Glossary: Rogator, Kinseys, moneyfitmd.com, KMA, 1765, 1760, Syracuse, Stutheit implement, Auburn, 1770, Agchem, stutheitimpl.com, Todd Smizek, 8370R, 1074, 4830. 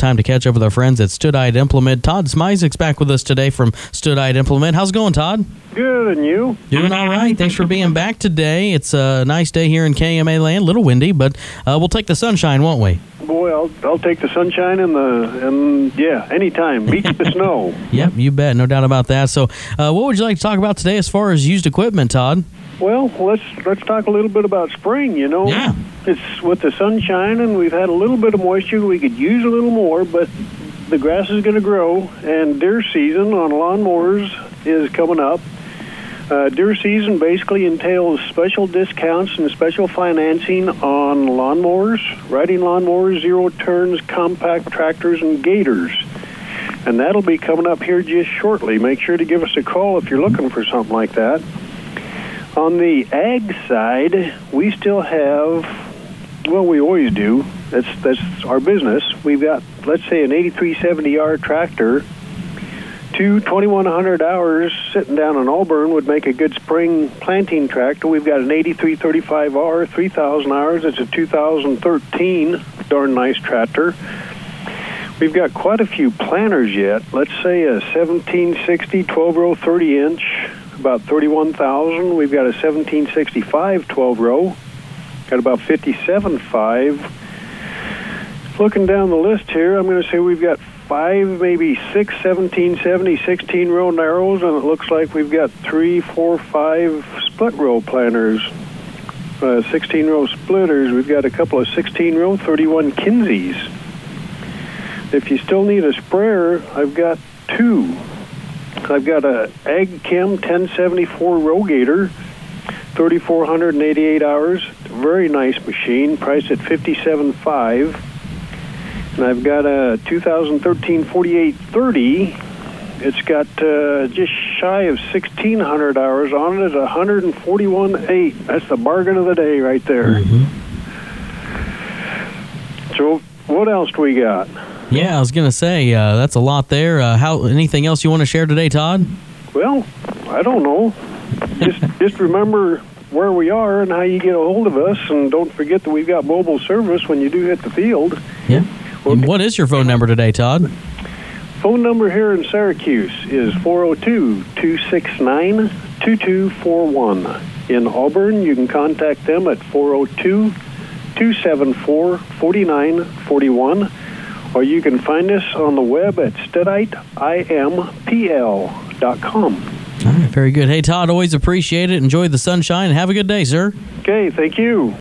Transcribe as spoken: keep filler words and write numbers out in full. Time to catch up with our friends at Stutheit Implement. Todd Smizek's back with us today from Stutheit Implement. How's it going, Todd? Good, and you? Doing all right. Thanks for being back today. It's a nice day here in K M A land. A little windy, but uh, we'll take the sunshine, won't we? Boy, I'll, I'll take the sunshine and the, and yeah, anytime. Beat the snow. Yep, you bet. No doubt about that. So uh, what would you like to talk about today as far as used equipment, Todd? Well, let's let's talk a little bit about spring, you know. Yeah. It's with the sunshine and we've had a little bit of moisture. We could use a little more, but the grass is going to grow, and deer season on lawnmowers is coming up. Uh, deer season basically entails special discounts and special financing on lawnmowers, riding lawnmowers, zero turns, compact tractors, and gators. And that'll be coming up here just shortly. Make sure to give us a call if you're looking for something like that. On the ag side, we still have, well, we always do. That's that's our business. We've got, let's say, an eighty-three seventy R tractor. Two twenty-one hundred hours sitting down in Auburn would make a good spring planting tractor. We've got an eighty-three thirty-five R, three thousand hours. It's a two thousand thirteen darn nice tractor. We've got quite a few planters yet. Let's say a seventeen sixty twelve-row thirty-inch. About thirty-one thousand. We've got a seventeen sixty-five twelve row, got about fifty-seven five. Looking down the list here, I'm going to say we've got five, maybe six seventeen seventy sixteen row narrows, and it looks like we've got three, four, five split row planters, uh, sixteen row splitters. We've got a couple of sixteen row thirty-one Kinseys. If you still need a sprayer, I've got two. I've got a Agchem ten seventy-four Rogator, thirty-four eighty-eight hours. Very nice machine, priced at fifty-seven five. And I've got a two thousand thirteen forty-eight thirty. It's got uh, just shy of sixteen hundred hours on it at one forty-one eight. That's the bargain of the day right there. Mm-hmm. So what else do we got? Yeah, I was going to say, uh, that's a lot there. Uh, how? Anything else you want to share today, Todd? Well, I don't know. Just just remember where we are and how you get a hold of us, and don't forget that we've got mobile service when you do hit the field. Yeah. Well, what is your phone number today, Todd? Phone number here in Syracuse is four oh two, two six nine, two two four one. In Auburn, you can contact them at four oh two, two seven four, four nine four one. Or you can find us on the web at stutheit impl dot com. All right, very good. Hey, Todd, always appreciate it. Enjoy the sunshine and have a good day, sir. Okay, thank you.